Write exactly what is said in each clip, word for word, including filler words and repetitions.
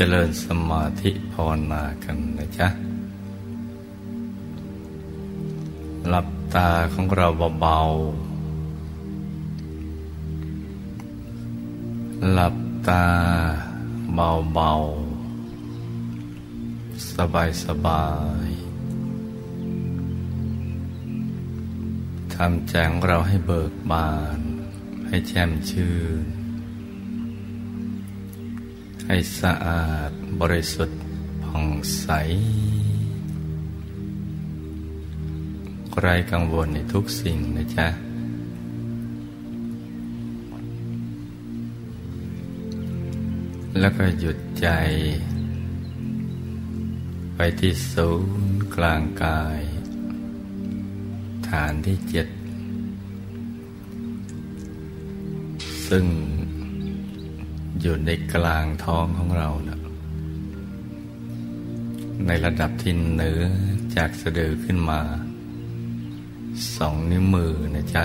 จริญสมาธิภาวนากันนะจ๊ะหลับตาของเราเบาๆหลับตาเบาๆสบายๆทำใจของเราให้เบิกบานให้แจ่มชื่นให้สะอาดบริสุทธิ์ผ่องใสไร้กังวลในทุกสิ่งนะจ๊ะแล้วก็หยุดใจไปที่ศูนย์กลางกายฐานที่เจ็ดซึ่งอยู่ในกลางท้องของเรานะในระดับที่เหนือจากสะดือขึ้นมาสองนิ้วมือนะจ๊ะ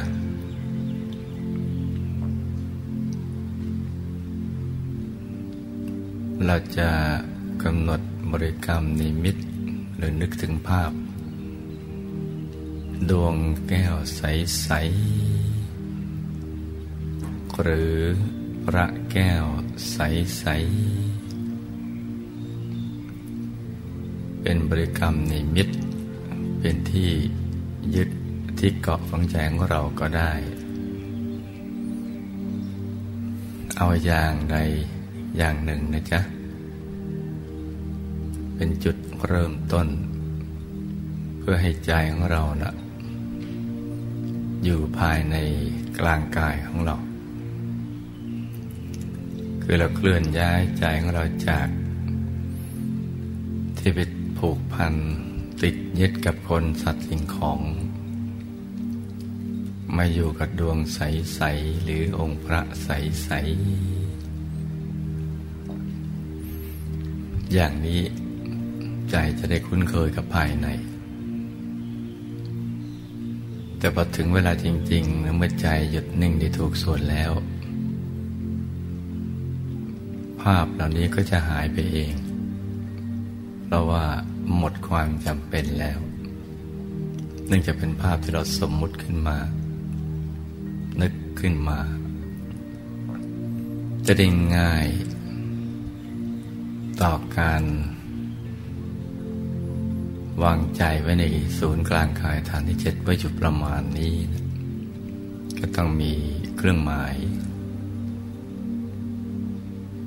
เราจะกำหนดบริกรรมนิมิตหรือนึกถึงภาพดวงแก้วใสๆหรือพระแก้วใสๆเป็นบริกรรมนิมิตเป็นที่ยึดที่เกาะฝังใจของเราก็ได้เอาอย่างใดอย่างหนึ่งนะจ๊ะเป็นจุดเริ่มต้นเพื่อให้ใจของเราน่ะอยู่ภายในกลางกายของเราคือเราเคลื่อนย้ายใจของเราจากที่ไปผูกพันติดยึดกับคนสัตว์สิ่งของมาอยู่กับดวงใสๆหรือองค์พระใสๆอย่างนี้ใจจะได้คุ้นเคยกับภายในแต่พอถึงเวลาจริงๆเมื่อใจหยุดนิ่งได้ถูกส่วนแล้วภาพเหล่านี้ก็จะหายไปเองเพราะว่าหมดความจำเป็นแล้วเนื่องจากเป็นภาพที่เราสมมุติขึ้นมานึกขึ้นมาจะได้ง่ายต่อการวางใจไว้ในศูนย์กลางกายฐานที่เจ็ดไว้จุดประมาณนี้ก็ต้องมีเครื่องหมาย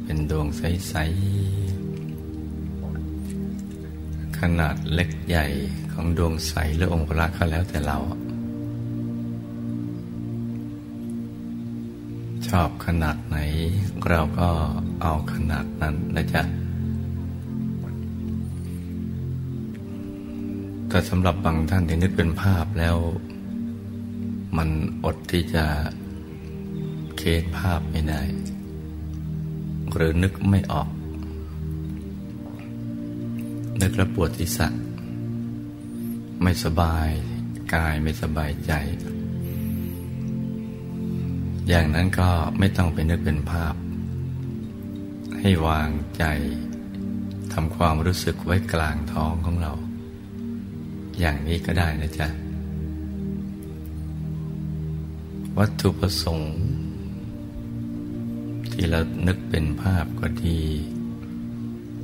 เป็นดวงใสๆขนาดเล็กใหญ่ของดวงใสหรือองค์พระก็แล้วแต่เราชอบขนาดไหนเราก็เอาขนาดนั้นนะจ๊ะแต่สำหรับบางท่านที่นึกเป็นภาพแล้วมันอดที่จะเค้นภาพไม่ได้หรือนึกไม่ออกนึกแล้วปวดศีรษะไม่สบายกายไม่สบายใจอย่างนั้นก็ไม่ต้องไปนึกเป็นภาพให้วางใจทำความรู้สึกไว้กลางท้องของเราอย่างนี้ก็ได้นะจ๊ะวัตถุประสงค์ที่เรานึกเป็นภาพก็ดี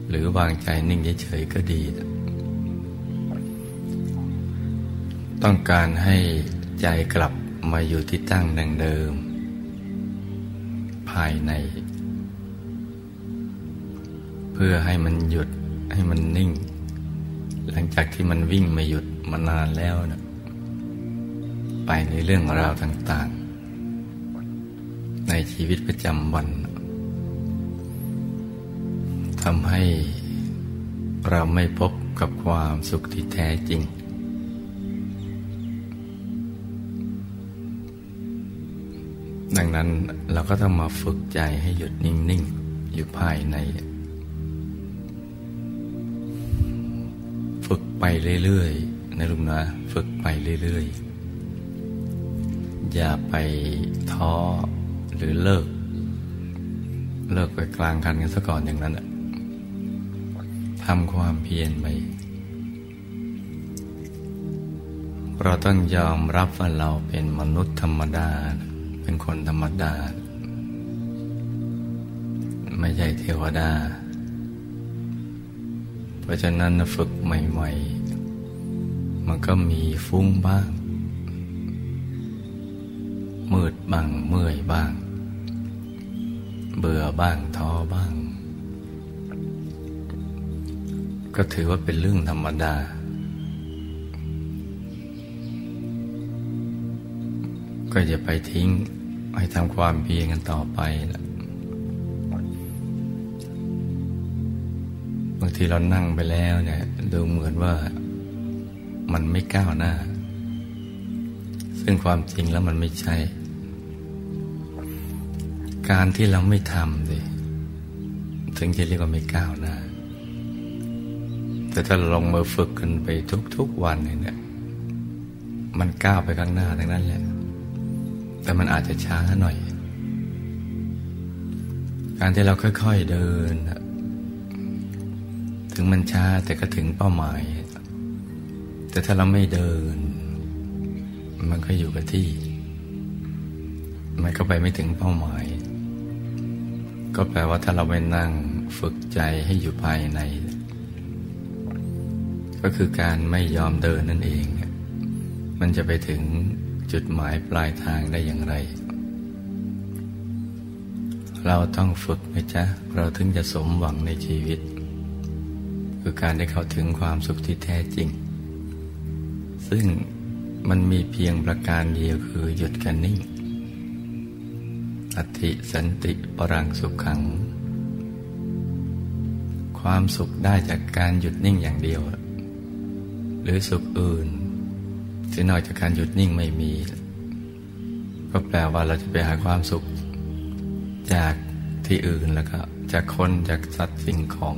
หรือวางใจนิ่งเฉยๆก็ดีต้องการให้ใจกลับมาอยู่ที่ตั้งดังเดิมภายในเพื่อให้มันหยุดให้มันนิ่งหลังจากที่มันวิ่งไม่หยุดมานานแล้วนะไปในเรื่องราวต่างๆในชีวิตประจำวันทำให้เราไม่พบกับความสุขที่แท้จริงดังนั้นเราก็ต้องมาฝึกใจให้หยุดนิ่งๆอยู่ภายในฝึกไปเรื่อยๆนะลุงนะฝึกไปเรื่อยๆอย่าไปท้อหรือเลิกเลิกไปกลางคันกันซะก่อนอย่างนั้น ทำความเพียรไปเราต้องยอมรับว่าเราเป็นมนุษย์ธรรมดาเป็นคนธรรมดาไม่ใช่เทวดาเพราะฉะนั้นฝึกใหม่ๆมันก็มีฟุ้งบ้างมืดบ้างเมื่อยบ้างเบื่อบ้างท้อบ้างก็ถือว่าเป็นเรื่องธรรมดาก็จะไปทิ้งให้ทำความเพียรกันต่อไปนะบางทีเรานั่งไปแล้วเนี่ยดูเหมือนว่ามันไม่ก้าวหน้าซึ่งความจริงแล้วมันไม่ใช่การที่เราไม่ทำสิถึงจะเรียกว่าไม่ก้าวหน้าแต่ถ้าลงมือฝึกกันไปทุกๆวันเนี่ยมันก้าวไปข้างหน้าทั้งนั้นแหละแต่มันอาจจะช้าหน่อยการที่เราค่อยๆเดินถึงมันช้าแต่ก็ถึงเป้าหมายแต่ถ้าเราไม่เดินมันก็อยู่กับที่มันก็ไปไม่ถึงเป้าหมายก็แปลว่าถ้าเราไม่นั่งฝึกใจให้อยู่ภายในก็คือการไม่ยอมเดินนั่นเองมันจะไปถึงจุดหมายปลายทางได้อย่างไรเราต้องฝึกนะจ๊ะเราถึงจะสมหวังในชีวิตคือการได้เข้าถึงความสุขที่แท้จริงซึ่งมันมีเพียงประการเดียวคือหยุดกันนิ่งอัตถิสันติปรังสุขขังความสุขได้จากการหยุดนิ่งอย่างเดียวหรือสุขอื่นที่นอกจากการหยุดนิ่งไม่มีก็แปลว่าเราจะไปหาความสุขจากที่อื่นแล้วก็จากคนจากสัตว์สิ่งของ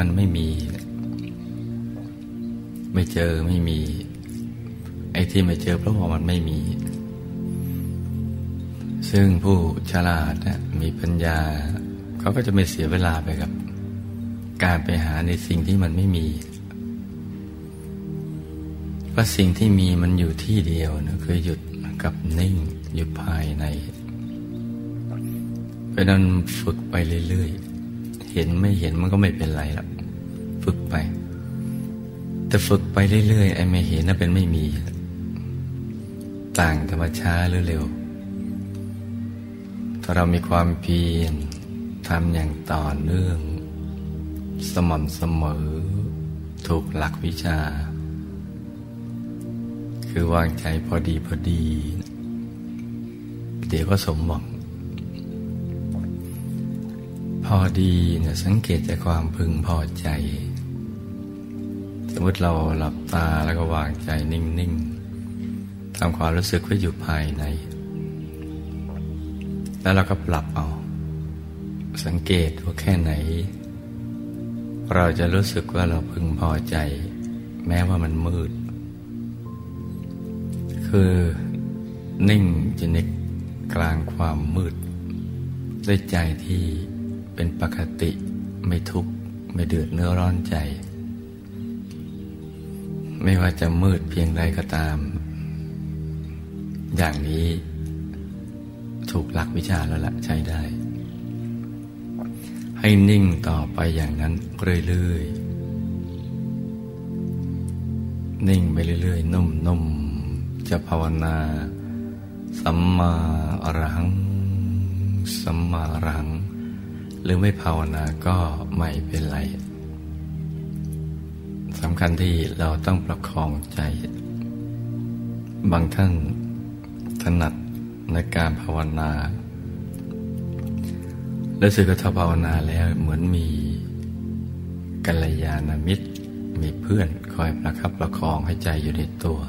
มันไม่มีไม่เจอไม่มีไอ้ที่ไม่เจอเพราะว่ามันไม่มีซึ่งผู้ฉลาดนะมีปัญญาเขาก็จะไม่เสียเวลาไปกับการไปหาในสิ่งที่มันไม่มีเพราะสิ่งที่มีมันอยู่ที่เดียวนะคือหยุดกับนิ่งหยุดภายในเพราะนั้นฝึกไปเรื่อยๆเห็นไม่เห็นมันก็ไม่เป็นไรหรอกฝึกไปแต่ฝึกไปเรื่อยๆไอ้ไม่เห็นน่ะเป็นไม่มีต่างธรรมชาติเร็วๆถ้าเรามีความเพียรทำอย่างต่อเนื่องสม่ำเสมอถูกหลักวิชาคือวางใจพอดีพอดีเดี๋ยวก็สมหวังพอดีเนี่ยสังเกตจากความพึงพอใจสมมติเราหลับตาแล้วก็วางใจนิ่งๆทำความรู้สึกไว้อยู่ภายในแล้วเราก็ปรับเอาสังเกตว่าแค่ไหนเราจะรู้สึกว่าเราพึงพอใจแม้ว่ามันมืดคือนิ่งอยู่ในกลางความมืดด้วยใจที่เป็นปกติไม่ทุกข์ไม่เดือดเนื้อร้อนใจไม่ว่าจะมืดเพียงใดก็ตามอย่างนี้ถูกหลักวิชาแล้วล่ะใช้ได้ให้นิ่งต่อไปอย่างนั้นเรื่อยๆนิ่งไปเรื่อยๆนุ่มๆจะภาวนาสัมมาอรหังสัมมาอรหังหรือไม่ภาวนาก็ไม่เป็นไรสำคัญที่เราต้องประคองใจบางท่านถนัดในการภาวนาและสึกถ้าภาวนาแล้วเหมือนมีกัลยาณมิตรมีเพื่อนคอยประคับประคองให้ใจอยู่ในตัว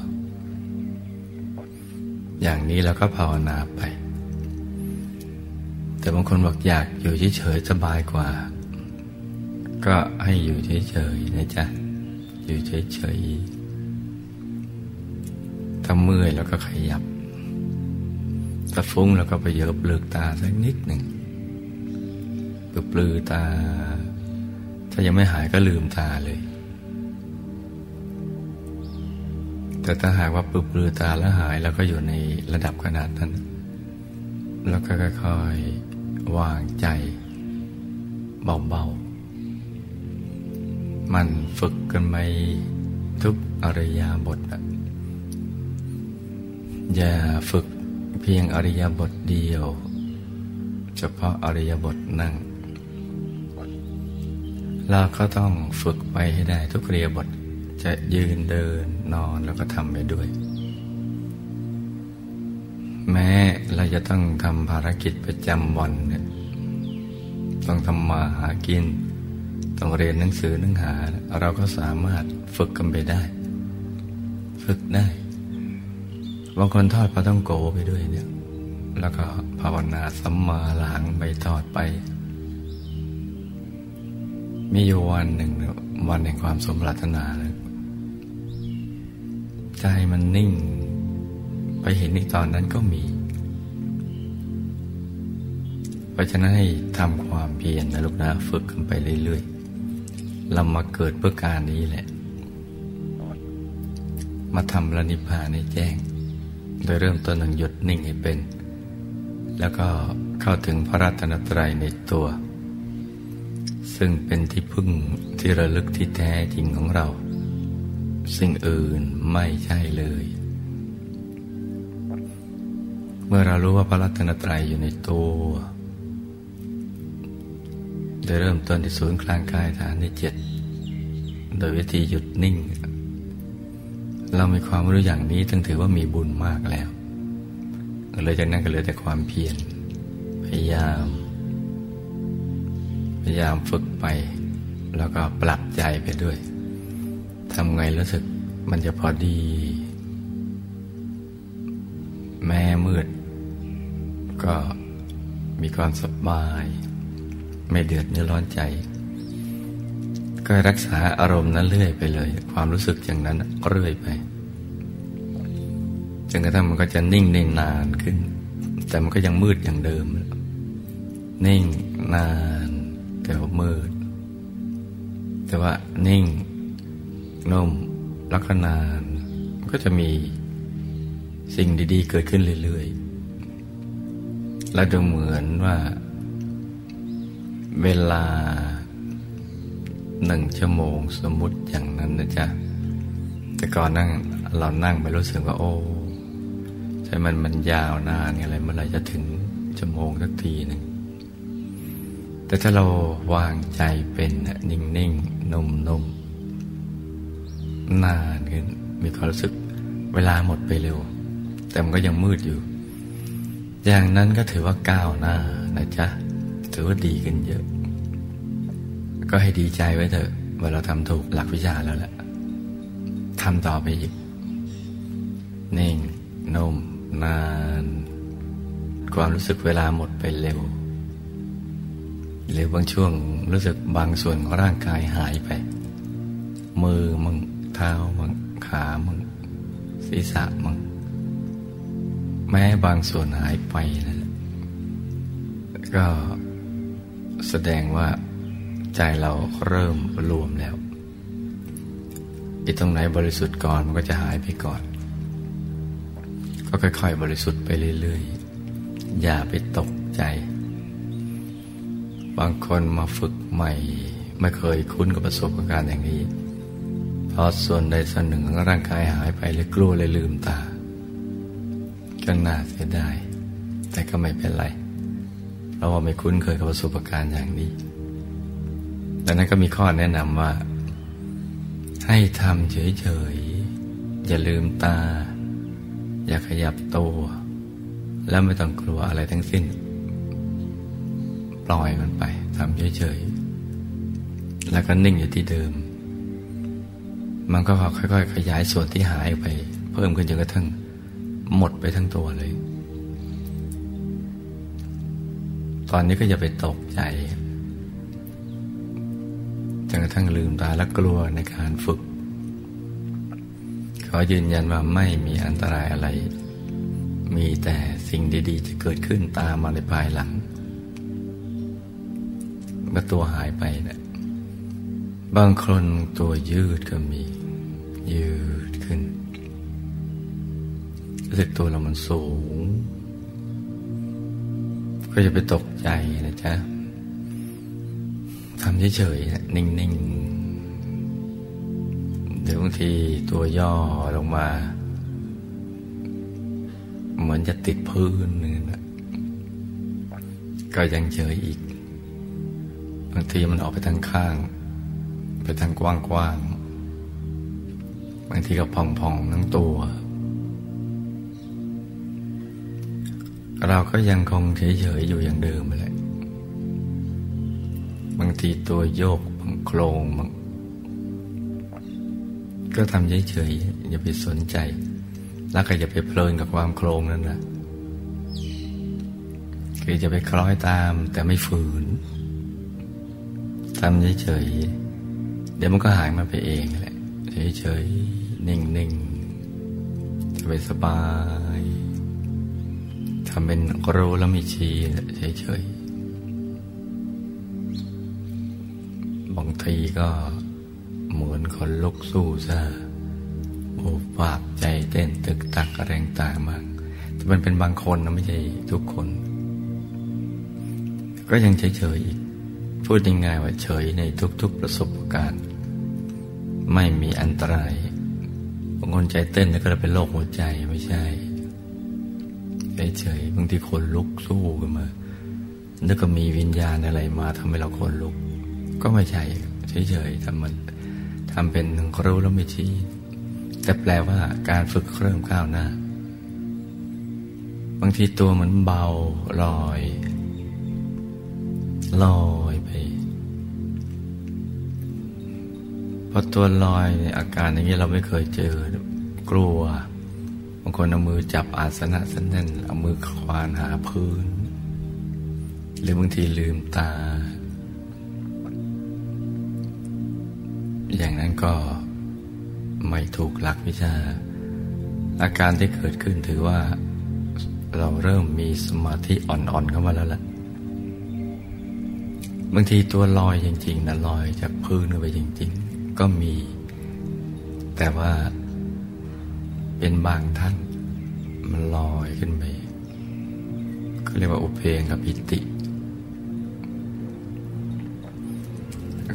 อย่างนี้เราก็ภาวนาไปแต่บางคนบอกอยากอยู่เฉยๆสบายกว่าก็ให้อยู่เฉยๆนะจ๊ะอยู่เฉยๆถ้าเมื่อยเราก็ขยับถ้าฟุ้งเราก็ไปเหยียบเปลือกตาสักนิดหนึ่งเปลือกตา ถ้ายังไม่หายก็ลืมตาเลยแต่ถ้าหากว่าปลุกปลือตาแล้วหายแล้วก็อยู่ในระดับขนาดนั้นแล้วก็ค่อยๆวางใจเบาๆมันฝึกกันไปทุกอริยบทอย่าฝึกเพียงอริยบทเดียวเฉพาะอริยบทนั่งเราก็ต้องฝึกไปให้ได้ทุกอริยบทจะยืนเดินนอนแล้วก็ทำไปด้วยแม้เราจะต้องทำภารกิจประจำวันเนี่ยต้องทำมาหากินต้องเรียนหนังสือหนังหาเราก็สามารถฝึกกันไปได้ฝึกได้บางคนทอดปลาต้องโกไปด้วยเนี่ยแล้วก็ภาวนาสัมมาหลังไปทอดไปมีอยู่วันหนึ่งวันแห่งความสมปรารถนาเลยใจมันนิ่งไปเห็นในตอนนั้นก็มีเพราะฉะนั้นให้ทำความเพียรนะลูกนะฝึกกันไปเรื่อยๆเรามาเกิดเพื่อการนี้แหละมาทำพระนิพพานให้แจ้งโดยเริ่มต้นหยุดนิ่งให้เป็นแล้วก็เข้าถึงพระรัตนตรัยในตัวซึ่งเป็นที่พึ่งที่ระลึกที่แท้จริงของเราสิ่งอื่นไม่ใช่เลยเมื่อเรารู้ว่าพระรัตนตรัยอยู่ในตัวโดยเริ่มต้นที่ศูนย์กลางกายฐานที่เจ็ดโดยวิธีหยุดนิ่งเรามีความรู้อย่างนี้จึงถือว่ามีบุญมากแล้วเลยจากนั้นก็เหลือแต่ความเพียรพยายามพยายามฝึกไปแล้วก็ปรับใจไปด้วยทำไงรู้สึกมันจะพอดีแม้มืดก็มีความสบายไม่เดือดเนื้อร้อนใจก็รักษาอารมณ์นั้นเรื่อยไปเลยความรู้สึกอย่างนั้นเรื่อยไปจนกระทั่งมันก็จะนิ่งได้นานขึ้นแต่มันก็ยังมืดอย่างเดิมนิ่งนานแต่ว่ามืดแต่ว่านิ่งนุ่มแล้วก็นานมันก็จะมีสิ่งดีๆเกิดขึ้นเรื่อยๆและดูเหมือนว่าเวลาหนึ่งชั่วโมงสมมุติอย่างนั้นนะจ๊ะแต่ก่อนนั่งเรานั่งไปรู้สึกว่าโอ้ใช่มันมันยาวนานอะไรเมื่อไรจะถึงชั่วโมงสักทีหนึ่งแต่ถ้าเราวางใจเป็นนิ่งๆ น, นุ่มๆ น, นานขึ้นมีความรู้สึกเวลาหมดไปเร็วแต่มันก็ยังมืดอยู่อย่างนั้นก็ถือว่าก้าวหน้านะจ๊ะถือว่าดีขึ้นเยอะก็ให้ดีใจไว้เถอะว่าเราทำถูกหลักวิชาแล้วแหละทำต่อไปอีกนิ่งนุ่มนานความรู้สึกเวลาหมดไปเร็วหรือบางช่วงรู้สึกบางส่วนของร่างกายหายไปมือมึงเท้ามึงขามึงศีรษะมึงแม้บางส่วนหายไปนะก็แสดงว่าใจเราเริ่มรวมแล้วที่ตรงไหนบริสุทธิ์ก่อนมันก็จะหายไปก่อนก็ค่อยๆบริสุทธิ์ไปเรื่อยๆอย่าไปตกใจบางคนมาฝึกใหม่ไม่เคยคุ้นกับประสบการณ์อย่างนี้พอส่วนใดส่วนหนึ่งร่างกายหายไปเลยกลัวเลยลืมตาก็น่าเสียดายแต่ก็ไม่เป็นไรเราไม่คุ้นเคยกับประสบการณ์อย่างนี้ดังนั้นก็มีข้อแนะนำว่าให้ทำเฉยๆอย่าลืมตาอย่าขยับตัวแล้วไม่ต้องกลัวอะไรทั้งสิ้นปล่อยมันไปทำเฉยๆแล้วก็นิ่งอยู่ที่เดิมมันก็ค่อยๆขยายส่วนที่หายไปเพิ่มขึ้นจนกระทั่งหมดไปทั้งตัวเลยตอนนี้ก็อย่าไปตกใจจนกระทั่งลืมตาและกลัวในการฝึกขอยืนยันว่าไม่มีอันตรายอะไรมีแต่สิ่งดีๆจะเกิดขึ้นตามมาในภายหลังเมื่อตัวหายไปเนี่ย บางคนตัวยืดก็มียืดขึ้นรู้สึกตัวเรามันสูงก็อย่าไปตกใจนะจ๊ะทำเฉยๆนิ่งๆเดี๋ยวบางทีตัวย่อลงมาเหมือนจะติดพื้นนึงนะก็ยังเฉยอีกบางทีมันออกไปทางข้างไปทางกว้างๆบางทีก็พองๆทั้งตัวเราก็ยังคงเฉยๆอยู่อย่างเดิมไปเลยบางทีตัวโยกบางโครงบางก็ทำเฉยๆอย่าไปสนใจแล้วก็อย่าไปเพลินกับความโครงนั่นแหละคือจะไปคล้อยตามแต่ไม่ฝืนทำเฉยๆเดี๋ยวมันก็หายมาไปเองแหละเฉยๆนิ่งๆสบายสบายทำเป็นรู้แล้วไม่ชี้เฉยๆบางทีก็เหมือนคนลุกสู้ซะโอบปากใจเต้นตึกตักแรงตามากแต่มันเป็นบางคนนะไม่ใช่ทุกคนก็ยังเฉยๆอีกพูดยังไงว่าเฉยในทุกๆประสบการณ์ไม่มีอันตรายบางคนใจเต้นแล้วก็จะเป็นโรคหัวใจไม่ใช่เฉยๆบางทีคนลุกสู้กันมาแล้วก็มีวิญญาณอะไรมาทำให้เราคนลุกก็ไม่ใช่เฉยๆทำมันทำเป็นรู้แล้วไม่ชี้แต่แปลว่าการฝึกเริ่มก้าวหน้าบางทีตัวเหมือนเบาลอยลอยไปพอตัวลอยอาการอย่างนี้เราไม่เคยเจอกลัวบางคนเอามือจับอาสนะสันแน่นเอามือควานหาพื้นหรือบางทีลืมตาอย่างนั้นก็ไม่ถูกหลักวิชาอาการที่เกิดขึ้นถือว่าเราเริ่มมีสมาธิอ่อนๆเข้ามาแล้วล่ะบางทีตัวลอยจริงๆนะลอยจากพื้นไปจริงๆก็มีแต่ว่าเป็นบางท่านมันลอยขึ้นไปก็เรียกว่าอุเพงกับปิติ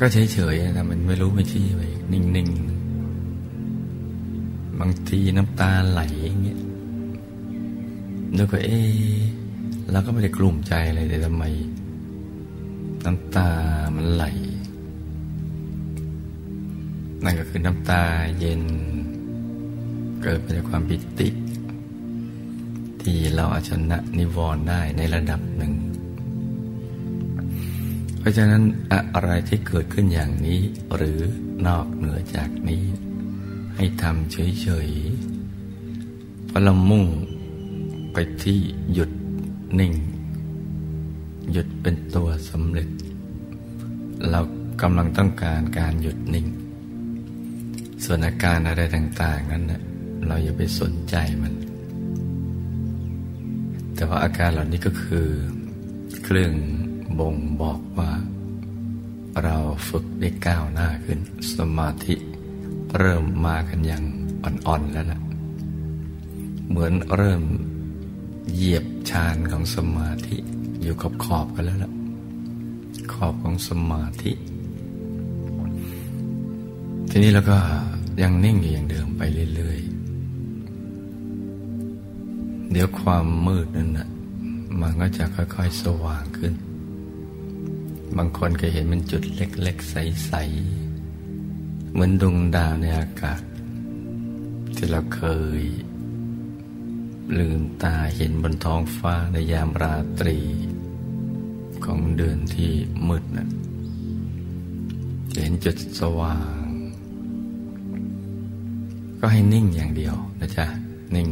ก็เฉยๆนะมันไม่รู้ไม่ชี้ไปนิ่งๆบางทีน้ำตาไหลอย่างเงี้ยแล้วก็เอ๊ะเราก็ไม่ได้กลุ้มใจอะไรแต่ทำไมน้ำตามันไหลนั่นก็คือน้ำตาเย็นเกิดมาจากความปิติที่เราเอาชนะนิวรณ์ได้ในระดับหนึ่งเพราะฉะนั้นอะไรที่เกิดขึ้นอย่างนี้หรือนอกเหนือจากนี้ให้ทำเฉยๆเพราะเรามุ่งไปที่หยุดนิ่งหยุดเป็นตัวสำเร็จเรากำลังต้องการการหยุดนิ่งส่วนอาการอะไรต่างๆนั้นนะเราอย่าไปสนใจมันแต่ว่าอาการเหล่านี้ก็คือเครื่องบ่งบอกว่าเราฝึกได้ก้าวหน้าขึ้นสมาธิเริ่มมากันอย่างอ่อนๆแล้วล่ะเหมือนเริ่มเหยียบฌานของสมาธิอยู่ขอบขอบกันแล้วล่ะขอบของสมาธิทีนี้เราก็ยังนิ่งอยู่อย่างเดิมไปเรื่อยๆเดี๋ยวความมืดนั้นน่ะมันก็จะค่อยๆสว่างขึ้นบางคนก็เห็นมันจุดเล็กๆใสๆเหมือนดวงดาวในอากาศที่เราเคยลืมตาเห็นบนท้องฟ้าในยามราตรีของเดือนที่มืดน่ะเห็นจุดสว่างก็ให้นิ่งอย่างเดียวนะจ๊ะนิ่ง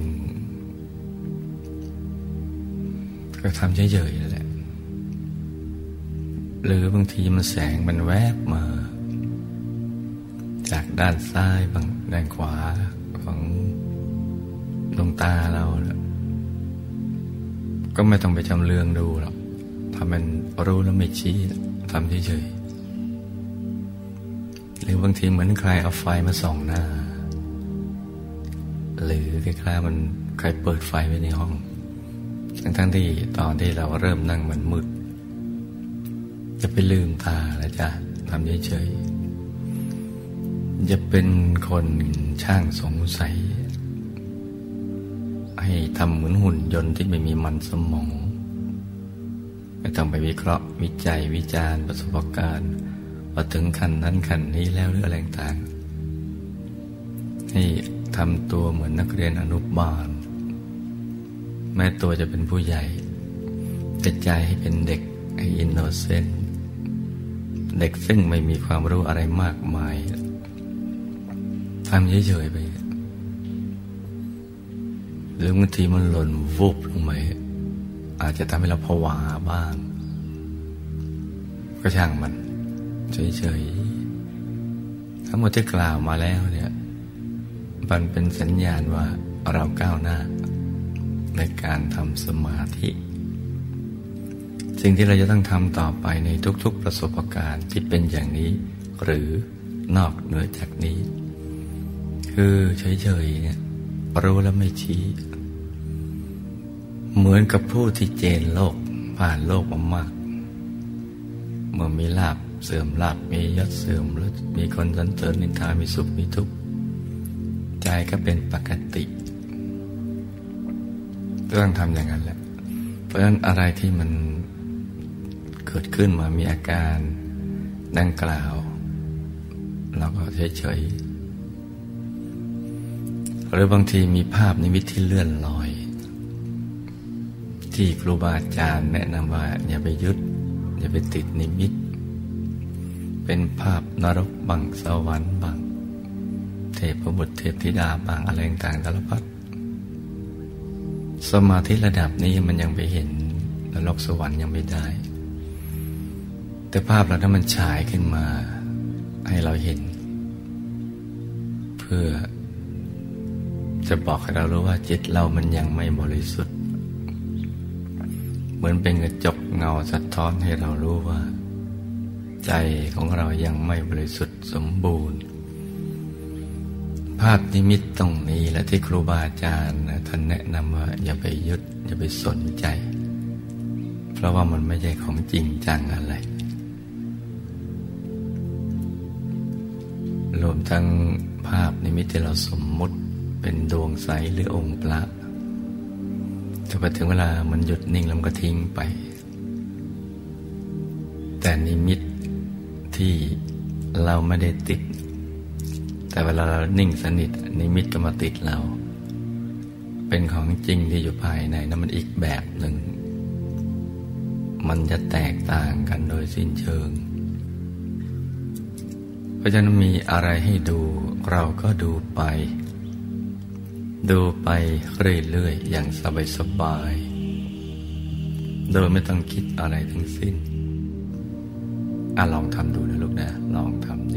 ก็ทำเฉยๆนั่นแหละหรือบางทีมันแสงมันแวบมาจากด้านซ้ายบ้างด้านขวาของดวงตาเราก็ไม่ต้องไปจำเรื่องดูหรอกทำมันรู้แล้วไม่ชี้ทำเฉย หรือบางทีเหมือนใครเอาไฟมาส่องหน้าหรือคล้ายๆมันใครเปิดไฟไว้ในห้องทั้งๆที่ตอนที่เราเริ่มนั่งมันมืดจะไปลืมตาแล้วจ้ะทำเฉยๆจะเป็นคนช่างสงสัยให้ทำเหมือนหุ่นยนต์ที่ไม่มีมันสมองไม่ต้องไปวิเคราะห์วิจัยวิจารณ์ประสบการณ์ว่าถึงขั้นนั้นขั้นนี้แล้วหรืออะไรต่างให้ทำตัวเหมือนนักเรียนอนุบาลแม้ตัวจะเป็นผู้ใหญ่แต่ใจให้เป็นเด็กให้อินโนเซนต์เด็กซึ่งไม่มีความรู้อะไรมากมายทำเฉยๆไปหรือบางทีมันหล่นวุบลงไปอาจจะทำให้เราผวาบ้างก็ช่างมันเฉยๆทั้งหมดที่กล่าวมาแล้วเนี่ยมันเป็นสัญญาณว่าเราก้าวหน้าในการทำสมาธิสิ่งที่เราจะต้องทำต่อไปในทุกๆประสบการณ์ที่เป็นอย่างนี้หรือนอกเหนือจากนี้คือเฉยๆเนี่ยรู้แล้วไม่ชี้เหมือนกับผู้ที่เจนโลกผ่านโลกมามากเมื่อมีลาภเสื่อมลาภมียศเสื่อมยศมีคนสรรเสริญนินทามีสุขมีทุกข์ใจก็เป็นปกติต้องทำอย่างนั้นแหละเพราะฉะนั้นอะไรที่มันเกิดขึ้นมามีอาการดังกล่าวเราก็เฉยๆหรือบางทีมีภาพนิมิตที่เลื่อนลอยที่ครูบาอาจารย์แนะนำว่าอย่าไปยึดอย่าไปติดนิมิตเป็นภาพนรกบังสวรรค์บังเทพบุตรเทพธิดาบังอะไรต่างๆสารพัดสมาธิระดับนี้มันยังไปเห็นนรกสวรรค์ยังไม่ได้แต่ภาพเราถ้ามันฉายขึ้นมาให้เราเห็นเพื่อจะบอกให้เรารู้ว่าจิตเรามันยังไม่บริสุทธิ์เหมือนเป็นกระจกเงาสะท้อนให้เรารู้ว่าใจของเรายังไม่บริสุทธิ์สมบูรณ์ภาพนิมิตตรงนี้และที่ครูบาอาจารย์ท่านแนะนำว่าอย่าไปยึดอย่าไปสนใจเพราะว่ามันไม่ใช่ของจริงจังอะไรรวมทั้งภาพนิมิตที่เราสมมุติเป็นดวงใสหรือองค์พระถ้าไปถึงเวลามันหยุดนิ่งแล้วก็ทิ้งไปแต่นิมิตที่เราไม่ได้ติดแต่เวลาเรานิ่งสนิทนิมิตก็มาติดเราเป็นของจริงที่อยู่ภายในนั้นมันอีกแบบหนึ่งมันจะแตกต่างกันโดยสิ้นเชิงเพราะฉะนั้นมีอะไรให้ดูเราก็ดูไปดูไปเรื่อยๆอย่างสบายๆโดยไม่ต้องคิดอะไรทั้งสิ้นอ่ะลองทำดูนะลูกนะลองทำ